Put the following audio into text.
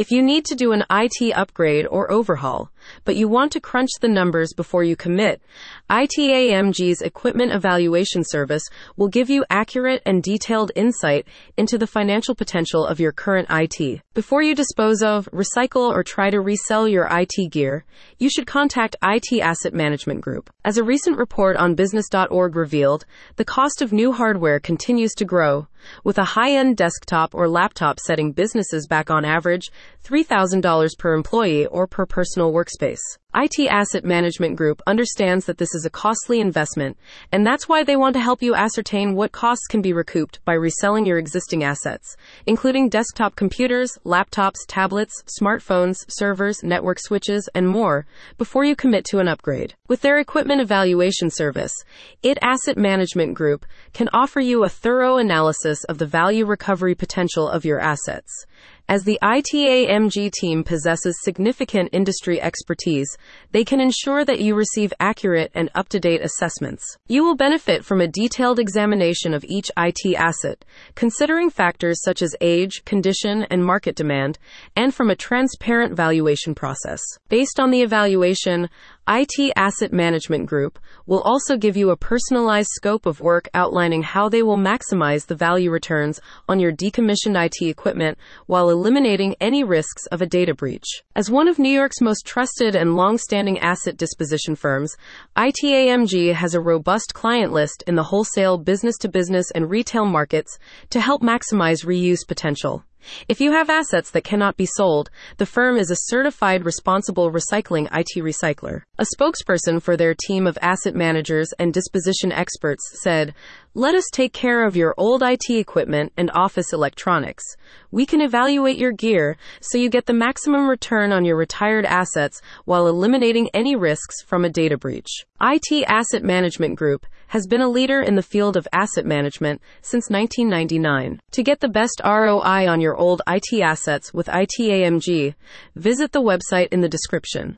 If you need to do an IT upgrade or overhaul, but you want to crunch the numbers before you commit, ITAMG's Equipment Evaluation Service will give you accurate and detailed insight into the financial potential of your current IT. Before you dispose of, recycle, or try to resell your IT gear, you should contact IT Asset Management Group. As a recent report on Business.org revealed, the cost of new hardware continues to grow, with a high-end desktop or laptop setting businesses back on average $3,000 per employee or per personal workspace. IT Asset Management Group understands that this is a costly investment, and that's why they want to help you ascertain what costs can be recouped by reselling your existing assets, including desktop computers, laptops, tablets, smartphones, servers, network switches, and more, before you commit to an upgrade. With their equipment evaluation service, IT Asset Management Group can offer you a thorough analysis of the value recovery potential of your assets. As the ITAMG team possesses significant industry expertise, they can ensure that you receive accurate and up-to-date assessments. You will benefit from a detailed examination of each IT asset, considering factors such as age, condition, and market demand, and from a transparent valuation process. Based on the evaluation, IT Asset Management Group will also give you a personalized scope of work outlining how they will maximize the value returns on your decommissioned IT equipment while eliminating any risks of a data breach. As one of New York's most trusted and long-standing asset disposition firms, ITAMG has a robust client list in the wholesale, business-to-business, and retail markets to help maximize reuse potential. If you have assets that cannot be sold, the firm is a certified responsible recycling IT recycler. A spokesperson for their team of asset managers and disposition experts said, "Let us take care of your old IT equipment and office electronics. We can evaluate your gear so you get the maximum return on your retired assets while eliminating any risks from a data breach." IT Asset Management Group has been a leader in the field of asset management since 1999. To get the best ROI on your old IT assets with ITAMG, visit the website in the description.